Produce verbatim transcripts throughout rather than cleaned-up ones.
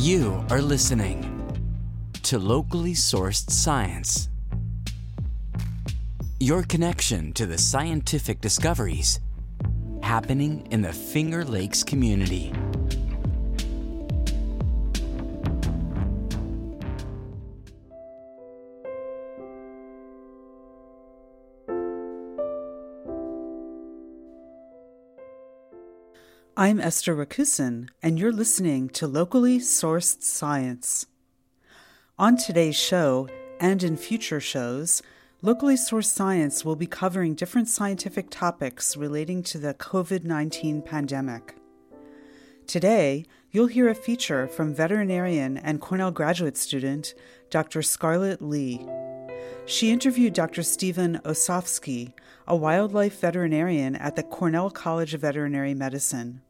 You are listening to Locally Sourced Science. Your connection to the scientific discoveries happening in the Finger Lakes community. I'm Esther Rakusin, and you're listening to Locally Sourced Science. On today's show, and in future shows, Locally Sourced Science will be covering different scientific topics relating to the covid nineteen pandemic. Today, you'll hear a feature from veterinarian and Cornell graduate student, Doctor Scarlett Lee. She interviewed Doctor Stephen Osofsky, a wildlife veterinarian at the Cornell College of Veterinary Medicine.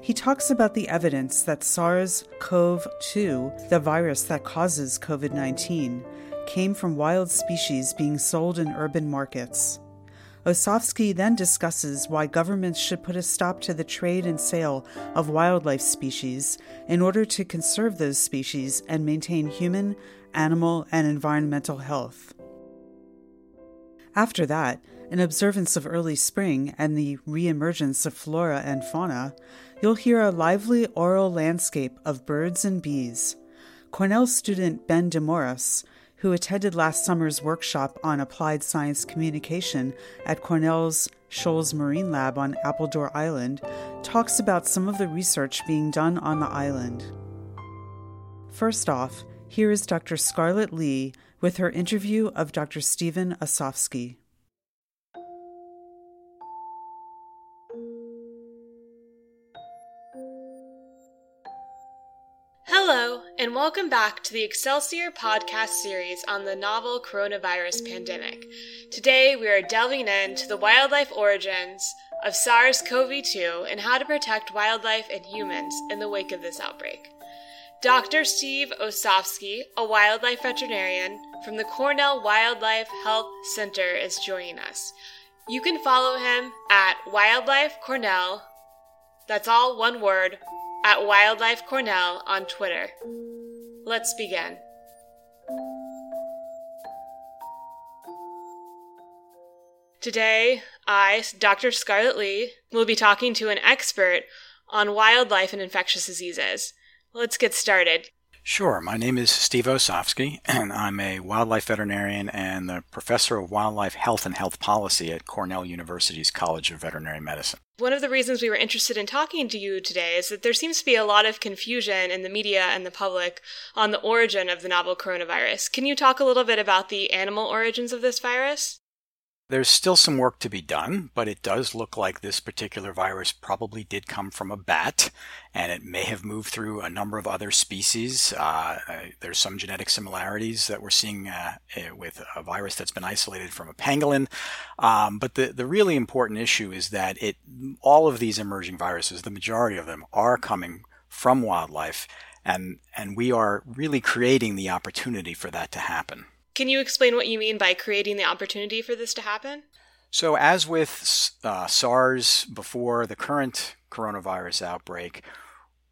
He talks about the evidence that SARS-C o V two, the virus that causes covid nineteen, came from wild species being sold in urban markets. Osofsky then discusses why governments should put a stop to the trade and sale of wildlife species in order to conserve those species and maintain human, animal, and environmental health. After that, in observance of early spring and the reemergence of flora and fauna, you'll hear a lively oral landscape of birds and bees. Cornell student Ben DeMoris, who attended last summer's workshop on applied science communication at Cornell's Shoals Marine Lab on Appledore Island, talks about some of the research being done on the island. First off, here is Doctor Scarlett Lee with her interview of Doctor Stephen Osofsky. Hello, and welcome back to the Excelsior podcast series on the novel coronavirus pandemic. Today, we are delving into the wildlife origins of SARS-C o V two and how to protect wildlife and humans in the wake of this outbreak. Doctor Steve Osofsky, a wildlife veterinarian from the Cornell Wildlife Health Center, is joining us. You can follow him at wildlifecornell, that's all one word, at wildlifecornell on Twitter. Let's begin. Today, I, Doctor Scarlett Lee, will be talking to an expert on wildlife and infectious diseases. Let's get started. Sure. My name is Steve Osofsky, and I'm a wildlife veterinarian and the professor of wildlife health and health policy at Cornell University's College of Veterinary Medicine. One of the reasons we were interested in talking to you today is that there seems to be a lot of confusion in the media and the public on the origin of the novel coronavirus. Can you talk a little bit about the animal origins of this virus? There's still some work to be done, but it does look like this particular virus probably did come from a bat, and it may have moved through a number of other species. Uh, there's some genetic similarities that we're seeing uh, with a virus that's been isolated from a pangolin. Um, but the, the really important issue is that it all of these emerging viruses, the majority of them, are coming from wildlife, and and we are really creating the opportunity for that to happen. Can you explain what you mean by creating the opportunity for this to happen? So as with uh, SARS before the current coronavirus outbreak,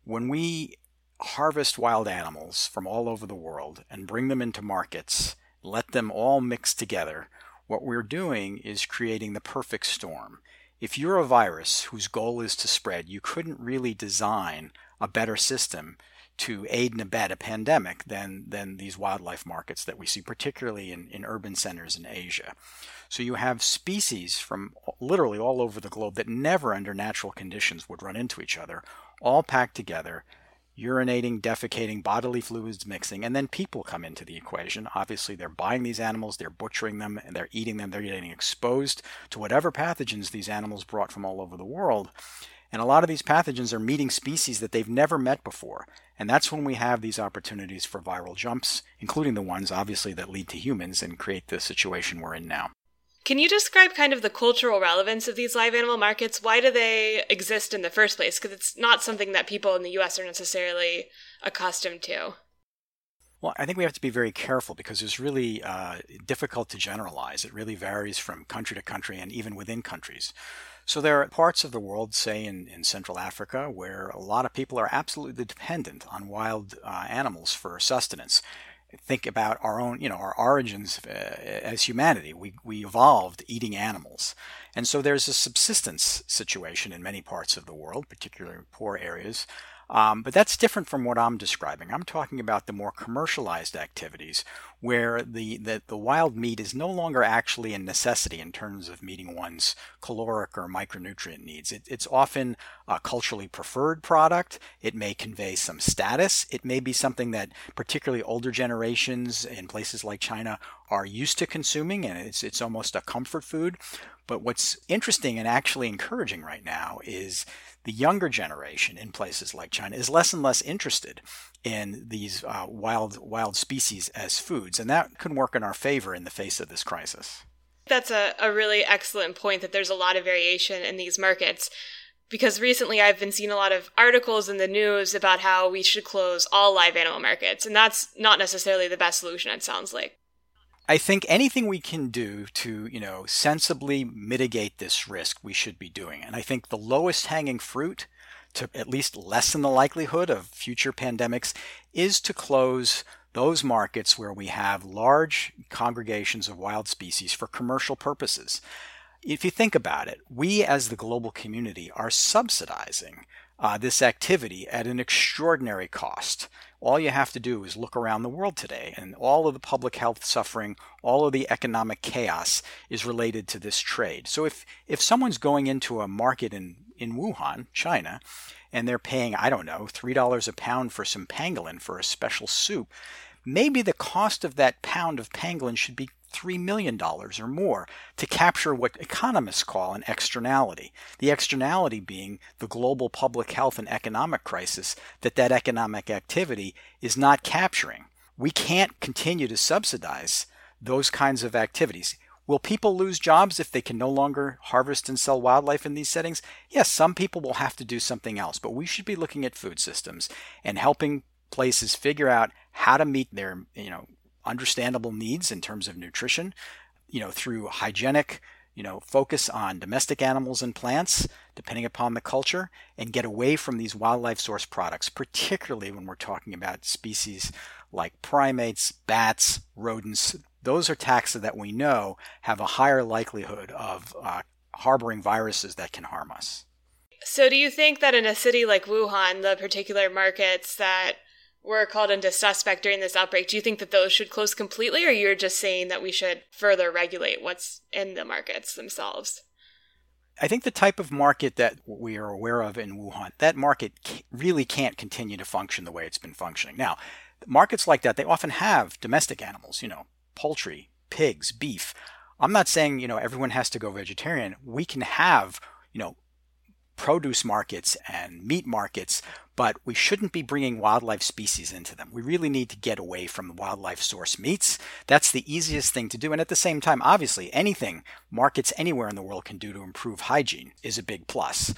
when we harvest wild animals from all over the world and bring them into markets, let them all mix together, what we're doing is creating the perfect storm. If you're a virus whose goal is to spread, you couldn't really design a better system to aid and abet a pandemic than than these wildlife markets that we see, particularly in, in urban centers in Asia. So you have species from literally all over the globe that never under natural conditions would run into each other, all packed together, urinating, defecating, bodily fluids mixing, and then people come into the equation. Obviously, they're buying these animals, they're butchering them, and they're eating them, they're getting exposed to whatever pathogens these animals brought from all over the world. And a lot of these pathogens are meeting species that they've never met before. And that's when we have these opportunities for viral jumps, including the ones, obviously, that lead to humans and create the situation we're in now. Can you describe kind of the cultural relevance of these live animal markets? Why do they exist in the first place? Because it's not something that people in the U S are necessarily accustomed to. Well, I think we have to be very careful because it's really uh, difficult to generalize. It really varies from country to country and even within countries. So there are parts of the world, say in, in Central Africa, where a lot of people are absolutely dependent on wild uh, animals for sustenance. Think about our own, you know, our origins uh, as humanity. We we evolved eating animals. And so there's a subsistence situation in many parts of the world, particularly poor areas. Um, but that's different from what I'm describing. I'm talking about the more commercialized activities where the, the, the wild meat is no longer actually a necessity in terms of meeting one's caloric or micronutrient needs. It, it's often a culturally preferred product. It may convey some status. It may be something that particularly older generations in places like China are used to consuming, and it's it's almost a comfort food. But what's interesting and actually encouraging right now is the younger generation in places like China is less and less interested in these uh, wild wild species as foods, and that can work in our favor in the face of this crisis. That's a, a really excellent point, that there's a lot of variation in these markets. Because recently I've been seeing a lot of articles in the news about how we should close all live animal markets, and that's not necessarily the best solution, it sounds like. I think anything we can do to, you know, sensibly mitigate this risk, we should be doing. And I think the lowest hanging fruit to at least lessen the likelihood of future pandemics is to close those markets where we have large congregations of wild species for commercial purposes. If you think about it, we as the global community are subsidizing uh, this activity at an extraordinary cost. All you have to do is look around the world today, and all of the public health suffering, all of the economic chaos is related to this trade. So if, if someone's going into a market in, in Wuhan, China, and they're paying, I don't know, three dollars a pound for some pangolin for a special soup, maybe the cost of that pound of pangolin should be three million dollars or more to capture what economists call an externality. The externality being the global public health and economic crisis that that economic activity is not capturing. We can't continue to subsidize those kinds of activities. Will people lose jobs if they can no longer harvest and sell wildlife in these settings? Yes, some people will have to do something else, but we should be looking at food systems and helping places figure out how to meet their, you know, understandable needs in terms of nutrition, you know, through hygienic, you know, focus on domestic animals and plants, depending upon the culture, and get away from these wildlife source products, particularly when we're talking about species like primates, bats, rodents. Those are taxa that we know have a higher likelihood of uh, harboring viruses that can harm us. So do you think that in a city like Wuhan, the particular markets that were called into suspect during this outbreak, do you think that those should close completely, or you're just saying that we should further regulate what's in the markets themselves? I think the type of market that we are aware of in Wuhan, that market really can't continue to function the way it's been functioning. Now, markets like that, they often have domestic animals, you know, poultry, pigs, beef. I'm not saying, you know, everyone has to go vegetarian. We can have, you know, produce markets and meat markets, but we shouldn't be bringing wildlife species into them. We really need to get away from the wildlife source meats. That's the easiest thing to do. And at the same time, obviously, anything markets anywhere in the world can do to improve hygiene is a big plus.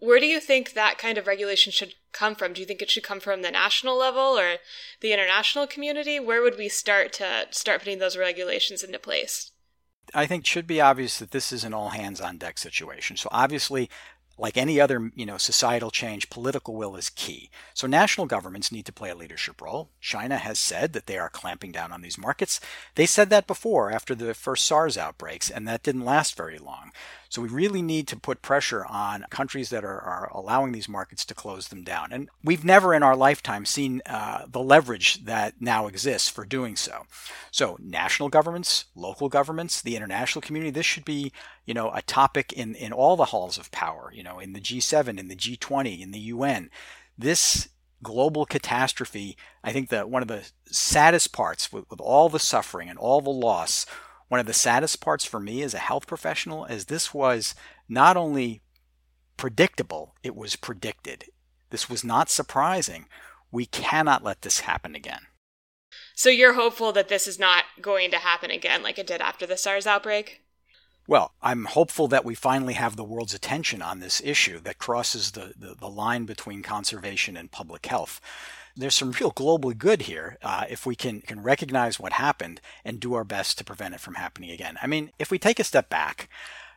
Where do you think that kind of regulation should come from? Do you think it should come from the national level or the international community? Where would we start to start putting those regulations into place? I think it should be obvious that this is an all-hands-on-deck situation. So obviously, like any other, you know, societal change, political will is key. So national governments need to play a leadership role. China has said that they are clamping down on these markets. They said that before, after the first SARS outbreaks, and that didn't last very long. So we really need to put pressure on countries that are, are allowing these markets to close them down. And we've never in our lifetime seen uh, the leverage that now exists for doing so. So national governments, local governments, the international community, this should be, you know, a topic in, in all the halls of power, you know, in the G seven, in the G twenty, in the U N. This global catastrophe, I think that one of the saddest parts with, with all the suffering and all the loss, one of the saddest parts for me as a health professional is this was not only predictable, it was predicted. This was not surprising. We cannot let this happen again. So you're hopeful that this is not going to happen again like it did after the SARS outbreak? Well, I'm hopeful that we finally have the world's attention on this issue that crosses the, the, the line between conservation and public health. There's some real global good here uh, if we can, can recognize what happened and do our best to prevent it from happening again. I mean, if we take a step back,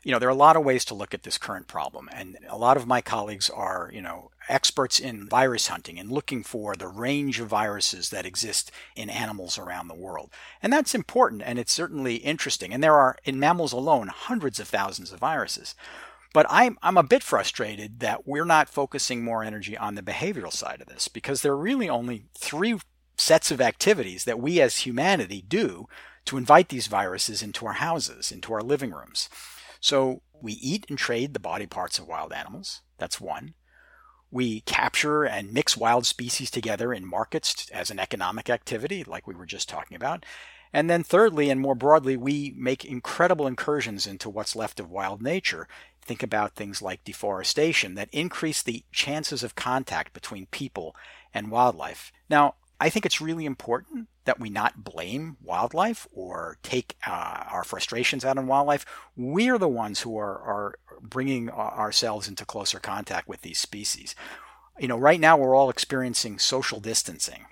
you know, there are a lot of ways to look at this current problem. And a lot of my colleagues are, you know, experts in virus hunting and looking for the range of viruses that exist in animals around the world. And that's important, and it's certainly interesting. And there are, in mammals alone, hundreds of thousands of viruses. But I'm, I'm a bit frustrated that we're not focusing more energy on the behavioral side of this, because there are really only three sets of activities that we as humanity do to invite these viruses into our houses, into our living rooms. So we eat and trade the body parts of wild animals. That's one. We capture and mix wild species together in markets as an economic activity, like we were just talking about. And then thirdly, and more broadly, we make incredible incursions into what's left of wild nature. Think about things like deforestation that increase the chances of contact between people and wildlife. Now, I think it's really important that we not blame wildlife or take uh, our frustrations out on wildlife. We're the ones who are, are bringing ourselves into closer contact with these species. You know, right now we're all experiencing social distancing.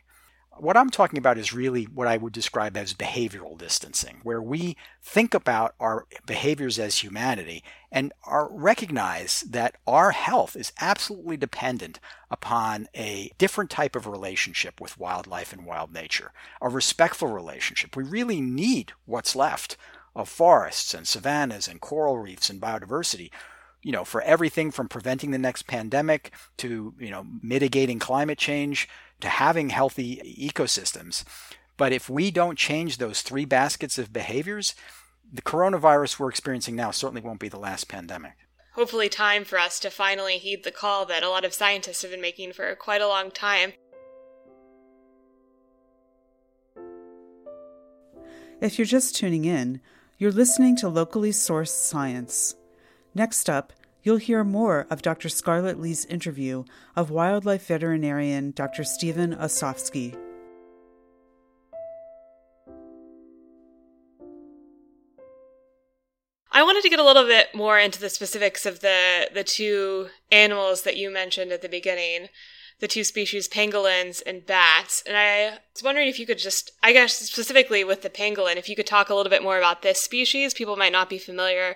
What I'm talking about is really what I would describe as behavioral distancing, where we think about our behaviors as humanity and are, recognize that our health is absolutely dependent upon a different type of relationship with wildlife and wild nature, a respectful relationship. We really need what's left of forests and savannas and coral reefs and biodiversity, you know, for everything from preventing the next pandemic to, you know, mitigating climate change to having healthy ecosystems. But if we don't change those three baskets of behaviors, the coronavirus we're experiencing now certainly won't be the last pandemic. Hopefully time for us to finally heed the call that a lot of scientists have been making for quite a long time. If you're just tuning in, you're listening to Locally Sourced Science. Next up, you'll hear more of Doctor Scarlett Lee's interview of wildlife veterinarian Doctor Stephen Osofsky. I wanted to get a little bit more into the specifics of the, the two animals that you mentioned at the beginning, the two species, pangolins and bats. And I was wondering if you could just, I guess specifically with the pangolin, if you could talk a little bit more about this species. People might not be familiar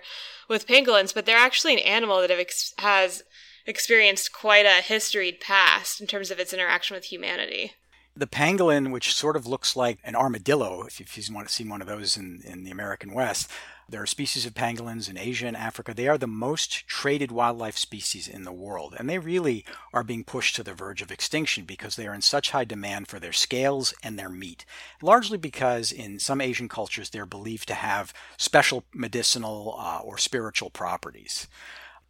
with pangolins, but they're actually an animal that have ex- has experienced quite a historied past in terms of its interaction with humanity. The pangolin, which sort of looks like an armadillo, if you've seen one of those in, in the American West, there are species of pangolins in Asia and Africa. They are the most traded wildlife species in the world, and they really are being pushed to the verge of extinction because they are in such high demand for their scales and their meat, largely because in some Asian cultures they're believed to have special medicinal uh, or spiritual properties.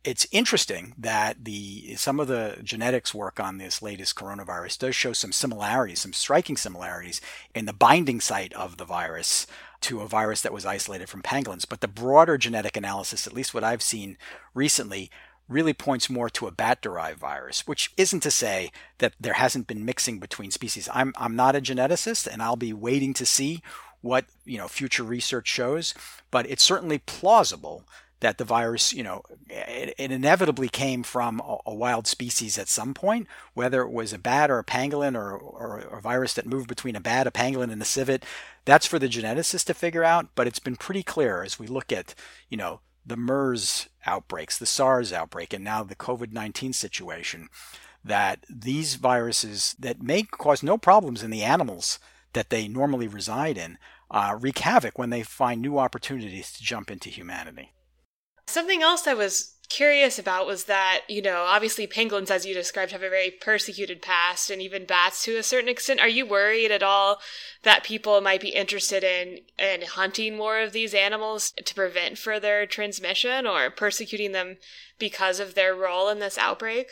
It's interesting that the some of the genetics work on this latest coronavirus does show some similarities, some striking similarities in the binding site of the virus to a virus that was isolated from pangolins. But the broader genetic analysis, at least what I've seen recently, really points more to a bat-derived virus, which isn't to say that there hasn't been mixing between species. I'm I'm not a geneticist, and I'll be waiting to see what, you know, future research shows, but it's certainly plausible that the virus, you know, it, it inevitably came from a, a wild species at some point, whether it was a bat or a pangolin or, or a virus that moved between a bat, a pangolin, and a civet. That's for the geneticist to figure out, but it's been pretty clear as we look at, you know, the MERS outbreaks, the SARS outbreak, and now the covid nineteen situation, that these viruses that may cause no problems in the animals that they normally reside in uh, wreak havoc when they find new opportunities to jump into humanity. Something else I was curious about was that, you know, obviously pangolins, as you described, have a very persecuted past, and even bats to a certain extent. Are you worried at all that people might be interested in, in hunting more of these animals to prevent further transmission or persecuting them because of their role in this outbreak?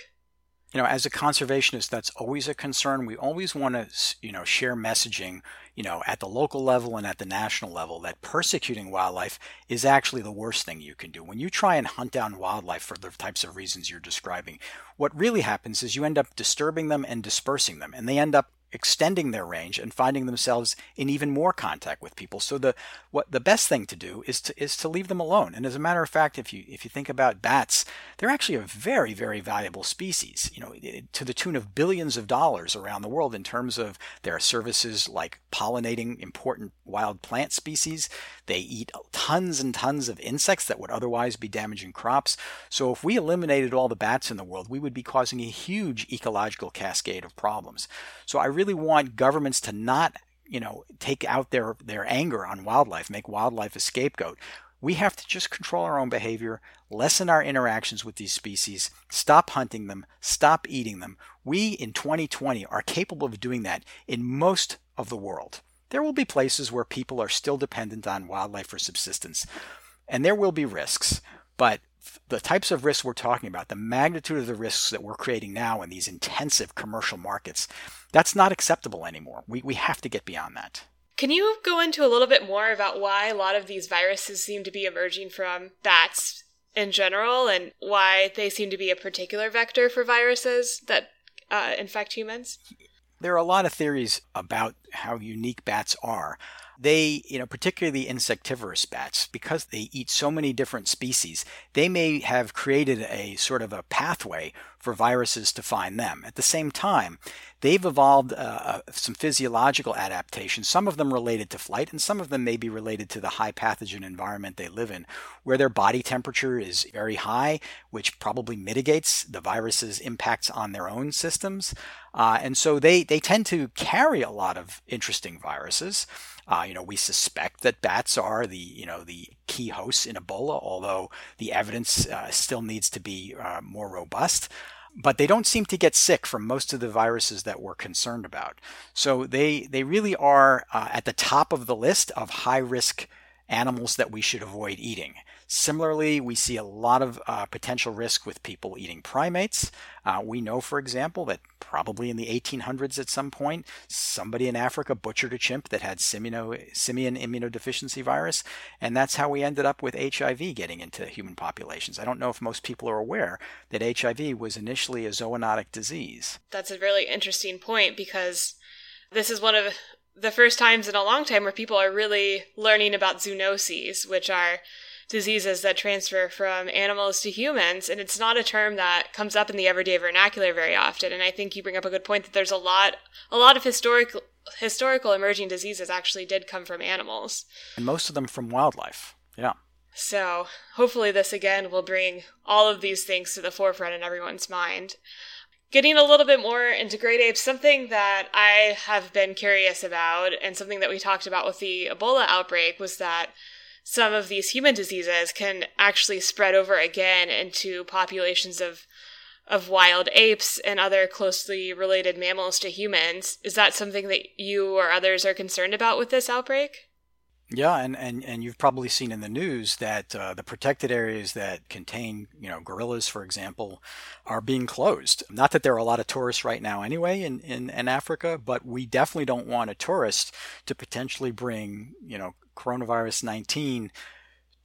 You know, as a conservationist, that's always a concern. We always want to, you know, share messaging, you know, at the local level and at the national level that persecuting wildlife is actually the worst thing you can do. When you try and hunt down wildlife for the types of reasons you're describing, what really happens is you end up disturbing them and dispersing them, and they end up extending their range and finding themselves in even more contact with people. So the what the best thing to do is to is to leave them alone. And as a matter of fact, if you if you think about bats, they're actually a very, very valuable species, you know, to the tune of billions of dollars around the world in terms of their services like pollinating important wild plant species. They eat tons and tons of insects that would otherwise be damaging crops. So if we eliminated all the bats in the world, we would be causing a huge ecological cascade of problems. So I really really want governments to not, you know, take out their, their anger on wildlife, make wildlife a scapegoat. We have to just control our own behavior, lessen our interactions with these species, stop hunting them, stop eating them. We in twenty twenty are capable of doing that in most of the world. There will be places where people are still dependent on wildlife for subsistence, and there will be risks, but the types of risks we're talking about, the magnitude of the risks that we're creating now in these intensive commercial markets, that's not acceptable anymore. We we have to get beyond that. Can you go into a little bit more about why a lot of these viruses seem to be emerging from bats in general and why they seem to be a particular vector for viruses that uh, infect humans? There are a lot of theories about how unique bats are. They, you know, particularly the insectivorous bats, because they eat so many different species, they may have created a sort of a pathway for viruses to find them. At the same time, they've evolved uh, some physiological adaptations, some of them related to flight, and some of them may be related to the high pathogen environment they live in, where their body temperature is very high, which probably mitigates the virus's impacts on their own systems. Uh, and so they, they tend to carry a lot of interesting viruses. Uh, you know, we suspect that bats are the, you know, the key hosts in Ebola, although the evidence uh, still needs to be uh, more robust. But they don't seem to get sick from most of the viruses that we're concerned about. So they, they really are uh, at the top of the list of high-risk animals that we should avoid eating. Similarly, we see a lot of uh, potential risk with people eating primates. Uh, we know, for example, that probably in the eighteen hundreds at some point, somebody in Africa butchered a chimp that had simino, simian immunodeficiency virus, and that's how we ended up with H I V getting into human populations. I don't know if most people are aware that H I V was initially a zoonotic disease. That's a really interesting point, because this is one of the first times in a long time where people are really learning about zoonoses, which are diseases that transfer from animals to humans. And it's not a term that comes up in the everyday vernacular very often. And I think you bring up a good point that there's a lot, a lot of historical, historical emerging diseases actually did come from animals. And most of them from wildlife. Yeah. So hopefully this again will bring all of these things to the forefront in everyone's mind. Getting a little bit more into great apes, something that I have been curious about and something that we talked about with the Ebola outbreak was that some of these human diseases can actually spread over again into populations of of wild apes and other closely related mammals to humans. Is that something that you or others are concerned about with this outbreak? Yeah, and, and, and you've probably seen in the news that uh, the protected areas that contain, you know, gorillas, for example, are being closed. Not that there are a lot of tourists right now anyway in, in, in Africa, but we definitely don't want a tourist to potentially bring, you know, coronavirus nineteen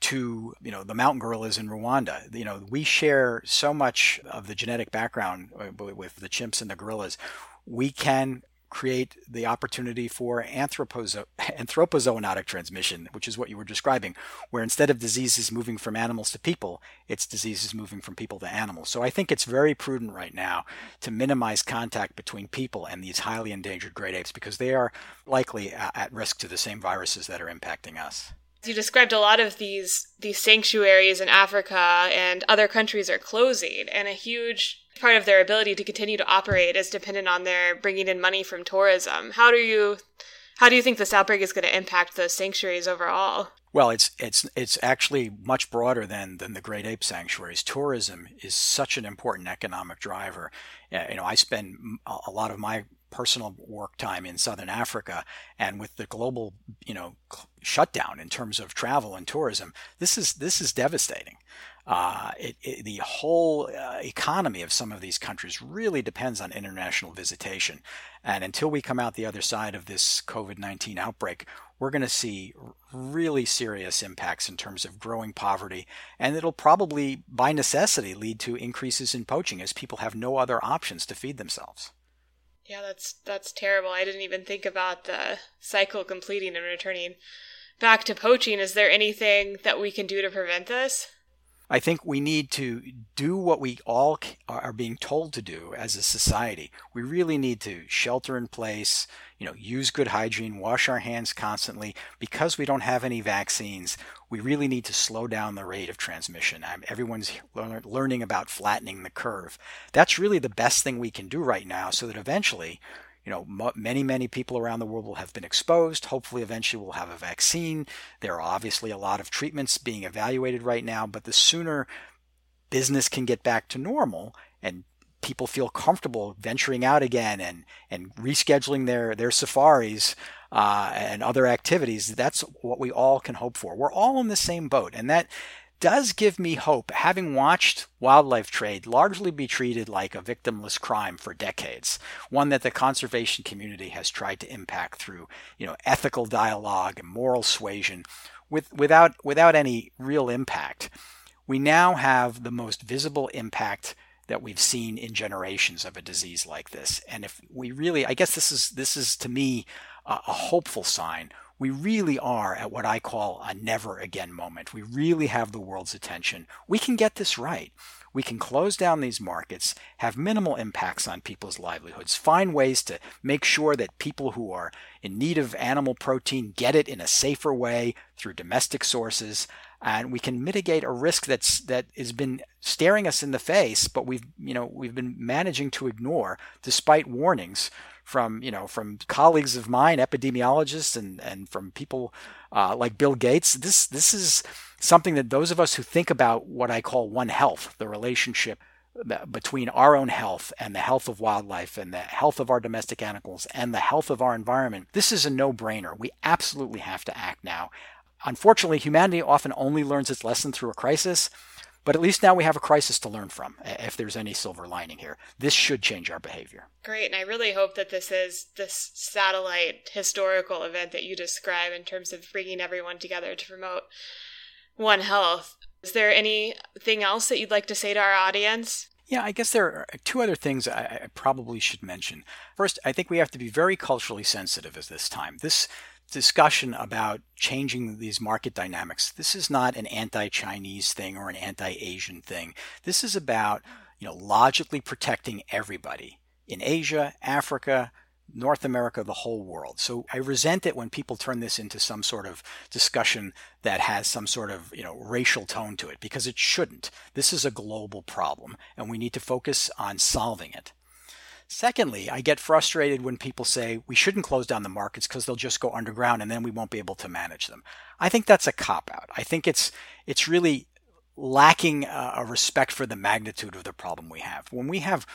to, you know, the mountain gorillas in Rwanda. You know, we share so much of the genetic background with the chimps and the gorillas. We can create the opportunity for anthropozo- anthropozoonotic transmission, which is what you were describing, where instead of diseases moving from animals to people, it's diseases moving from people to animals. So I think it's very prudent right now to minimize contact between people and these highly endangered great apes, because they are likely at risk to the same viruses that are impacting us. You described a lot of these, these sanctuaries in Africa and other countries are closing, and a huge part of their ability to continue to operate is dependent on their bringing in money from tourism. How do you, how do you think this outbreak is going to impact those sanctuaries overall? Well, it's it's it's actually much broader than than the great ape sanctuaries. Tourism is such an important economic driver. You know, I spend a lot of my personal work time in Southern Africa, and with the global, you know, shutdown in terms of travel and tourism, this is this is devastating. Uh, it, it, the whole uh, economy of some of these countries really depends on international visitation. And until we come out the other side of this covid nineteen outbreak, we're going to see really serious impacts in terms of growing poverty. And it'll probably, by necessity, lead to increases in poaching as people have no other options to feed themselves. Yeah, that's that's terrible. I didn't even think about the cycle completing and returning back to poaching. Is there anything that we can do to prevent this? I think we need to do what we all are being told to do as a society. We really need to shelter in place, you know, use good hygiene, wash our hands constantly. Because we don't have any vaccines, we really need to slow down the rate of transmission. I'm, everyone's lear- learning about flattening the curve. That's really the best thing we can do right now, so that eventually, you know, many, many people around the world will have been exposed. Hopefully, eventually we'll have a vaccine. There are obviously a lot of treatments being evaluated right now, but the sooner business can get back to normal and people feel comfortable venturing out again and, and rescheduling their, their safaris uh, and other activities, that's what we all can hope for. We're all in the same boat, and that does give me hope, having watched wildlife trade largely be treated like a victimless crime for decades, one that the conservation community has tried to impact through, you know, ethical dialogue and moral suasion with, without, without any real impact. We now have the most visible impact that we've seen in generations of a disease like this. And if we really, I guess this is, this is to me a, a hopeful sign. We really are at what I call a never again moment. We really have the world's attention. We can get this right. We can close down these markets, have minimal impacts on people's livelihoods, find ways to make sure that people who are in need of animal protein get it in a safer way through domestic sources, and we can mitigate a risk that's that has been staring us in the face, but we've you know we've been managing to ignore despite warnings from you know from colleagues of mine, epidemiologists, and and from people uh, like Bill Gates. This this is something that those of us who think about what I call One Health, the relationship between our own health and the health of wildlife and the health of our domestic animals and the health of our environment, this is a no-brainer. We absolutely have to act now. Unfortunately, humanity often only learns its lesson through a crisis, but at least now we have a crisis to learn from, if there's any silver lining here. This should change our behavior. Great, and I really hope that this is this satellite historical event that you describe in terms of bringing everyone together to promote One Health. Is there anything else that you'd like to say to our audience? Yeah, I guess there are two other things I, I probably should mention. First, I think we have to be very culturally sensitive at this time. This discussion about changing these market dynamics, this is not an anti-Chinese thing or an anti-Asian thing. This is about, you know, logically protecting everybody in Asia, Africa, North America, the whole world. So I resent it when people turn this into some sort of discussion that has some sort of, you know, racial tone to it, because it shouldn't. This is a global problem, and we need to focus on solving it. Secondly, I get frustrated when people say we shouldn't close down the markets because they'll just go underground and then we won't be able to manage them. I think that's a cop-out. I think it's it's really lacking a, a respect for the magnitude of the problem we have. When we have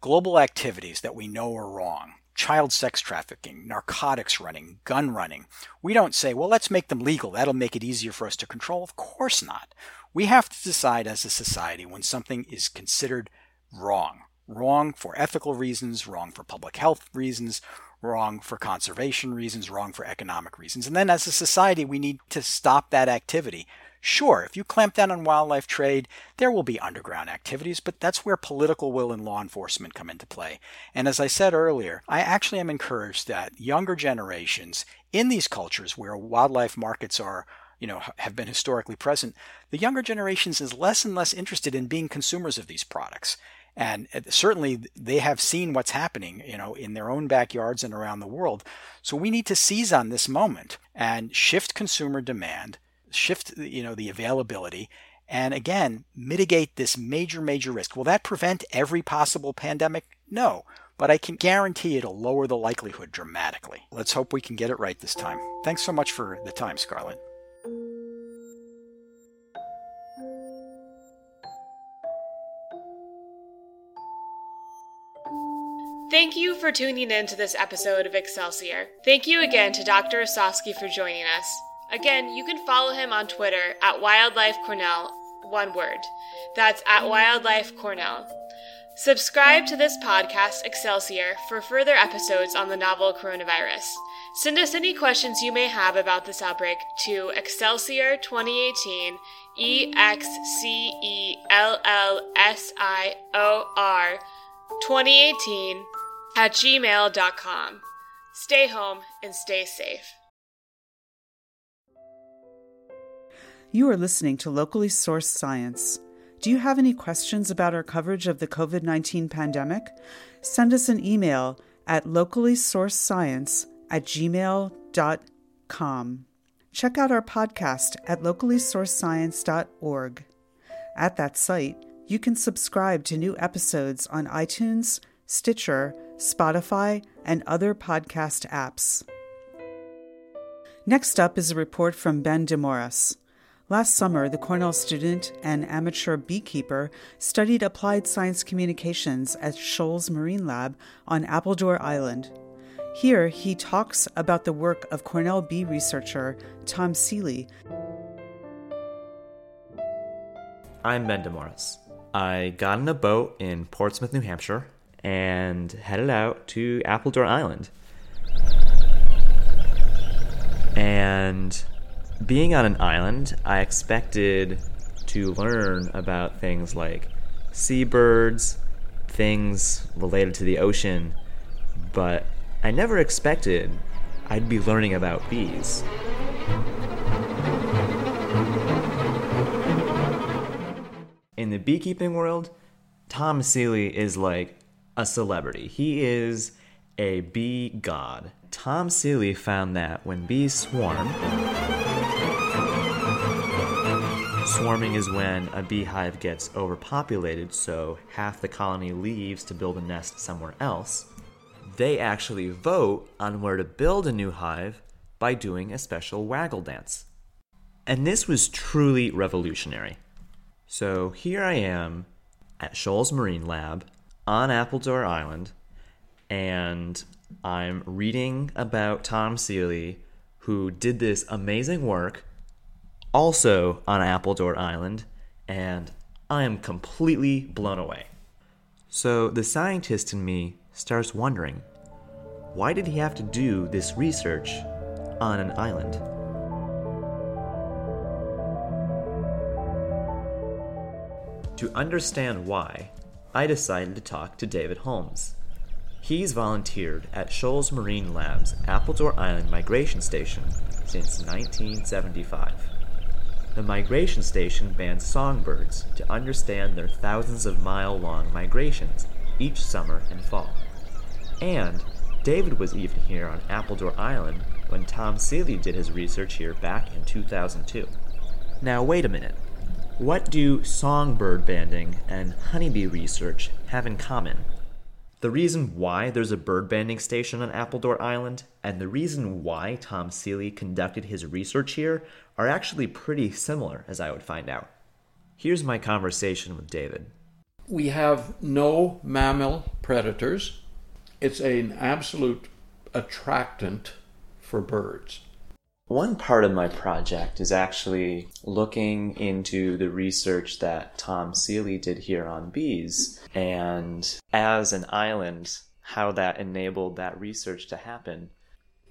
global activities that we know are wrong, child sex trafficking, narcotics running, gun running, we don't say, well, let's make them legal. That'll make it easier for us to control. Of course not. We have to decide as a society when something is considered wrong. Wrong for ethical reasons, wrong for public health reasons, wrong for conservation reasons, wrong for economic reasons. And then as a society, we need to stop that activity. Sure, if you clamp down on wildlife trade, there will be underground activities, but that's where political will and law enforcement come into play. And as I said earlier, I actually am encouraged that younger generations in these cultures where wildlife markets are you know, have been historically present, the younger generations is less and less interested in being consumers of these products. And certainly they have seen what's happening, you know, in their own backyards and around the world. So we need to seize on this moment and shift consumer demand, shift, you know, the availability, and again, mitigate this major, major risk. Will that prevent every possible pandemic? No, but I can guarantee it'll lower the likelihood dramatically. Let's hope we can get it right this time. Thanks so much for the time, Scarlett. Thank you for tuning in to this episode of Excelsior. Thank you again to Doctor Osofsky for joining us. Again, you can follow him on Twitter at wildlifecornell, one word. That's at wildlifecornell. Subscribe to this podcast, Excelsior, for further episodes on the novel coronavirus. Send us any questions you may have about this outbreak to Excelsior twenty eighteen, E X C E L L S I O R, twenty eighteen at gmail dot com. Stay home and stay safe. You are listening to Locally Sourced Science. Do you have any questions about our coverage of the covid nineteen pandemic? Send us an email at locally sourced science at gmail dot com. Check out our podcast at locally sourced science dot org. At that site, you can subscribe to new episodes on iTunes, Stitcher, Spotify, and other podcast apps. Next up is a report from Ben DeMoris. Last summer, the Cornell student and amateur beekeeper studied applied science communications at Shoals Marine Lab on Appledore Island. Here, he talks about the work of Cornell bee researcher Tom Seeley. I'm Ben DeMoris. I got in a boat in Portsmouth, New Hampshire, and headed out to Appledore Island. And being on an island, I expected to learn about things like seabirds, things related to the ocean, but I never expected I'd be learning about bees. In the beekeeping world, Tom Seeley is like a celebrity. He is a bee god. Tom Seeley found that when bees swarm, swarming is when a beehive gets overpopulated, so half the colony leaves to build a nest somewhere else. They actually vote on where to build a new hive by doing a special waggle dance. And this was truly revolutionary. So here I am at Shoals Marine Lab on Appledore Island, and I'm reading about Tom Seeley, who did this amazing work also on Appledore Island, and I am completely blown away. So the scientist in me starts wondering, why did he have to do this research on an island? To understand why, I decided to talk to David Holmes. He's volunteered at Shoals Marine Lab's Appledore Island Migration Station since nineteen seventy-five. The migration station bans songbirds to understand their thousands of mile long migrations each summer and fall. And David was even here on Appledore Island when Tom Seeley did his research here back in two thousand two. Now wait a minute. What do songbird banding and honeybee research have in common? The reason why there's a bird banding station on Appledore Island and the reason why Tom Seeley conducted his research here are actually pretty similar, as I would find out. Here's my conversation with David. We have no mammal predators. It's an absolute attractant for birds. One part of my project is actually looking into the research that Tom Seeley did here on bees, and as an island, how that enabled that research to happen.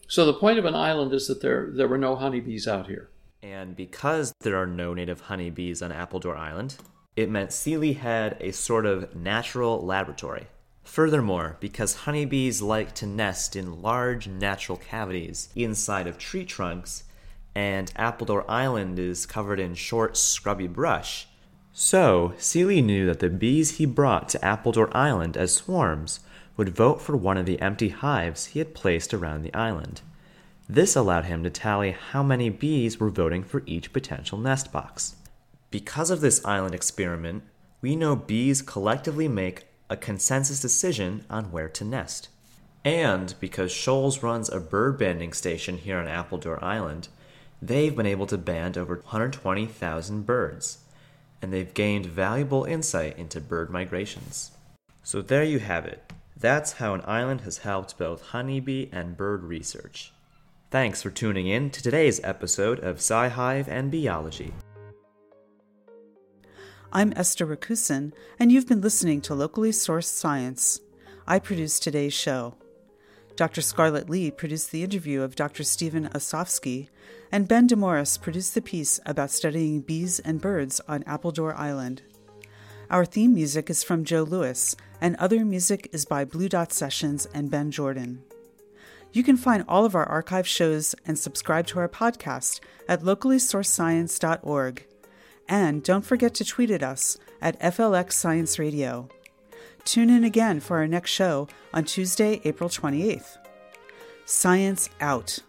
So the point of an island is that there there were no honeybees out here. And because there are no native honeybees on Appledore Island, it meant Seeley had a sort of natural laboratory. Furthermore, because honeybees like to nest in large natural cavities inside of tree trunks, and Appledore Island is covered in short, scrubby brush, so Seeley knew that the bees he brought to Appledore Island as swarms would vote for one of the empty hives he had placed around the island. This allowed him to tally how many bees were voting for each potential nest box. Because of this island experiment, we know bees collectively make a consensus decision on where to nest. And because Shoals runs a bird banding station here on Appledore Island, they've been able to band over one hundred twenty thousand birds, and they've gained valuable insight into bird migrations. So there you have it. That's how an island has helped both honeybee and bird research. Thanks for tuning in to today's episode of Sci Hive and Biology. I'm Esther Rakusin, and you've been listening to Locally Sourced Science. I produced today's show. Doctor Scarlett Lee produced the interview of Doctor Stephen Osofsky, and Ben DeMoris produced the piece about studying bees and birds on Appledore Island. Our theme music is from Joe Lewis, and other music is by Blue Dot Sessions and Ben Jordan. You can find all of our archive shows and subscribe to our podcast at locally sourced science dot org. And don't forget to tweet at us at F L X Science Radio. Tune in again for our next show on Tuesday, April twenty-eighth. Science out.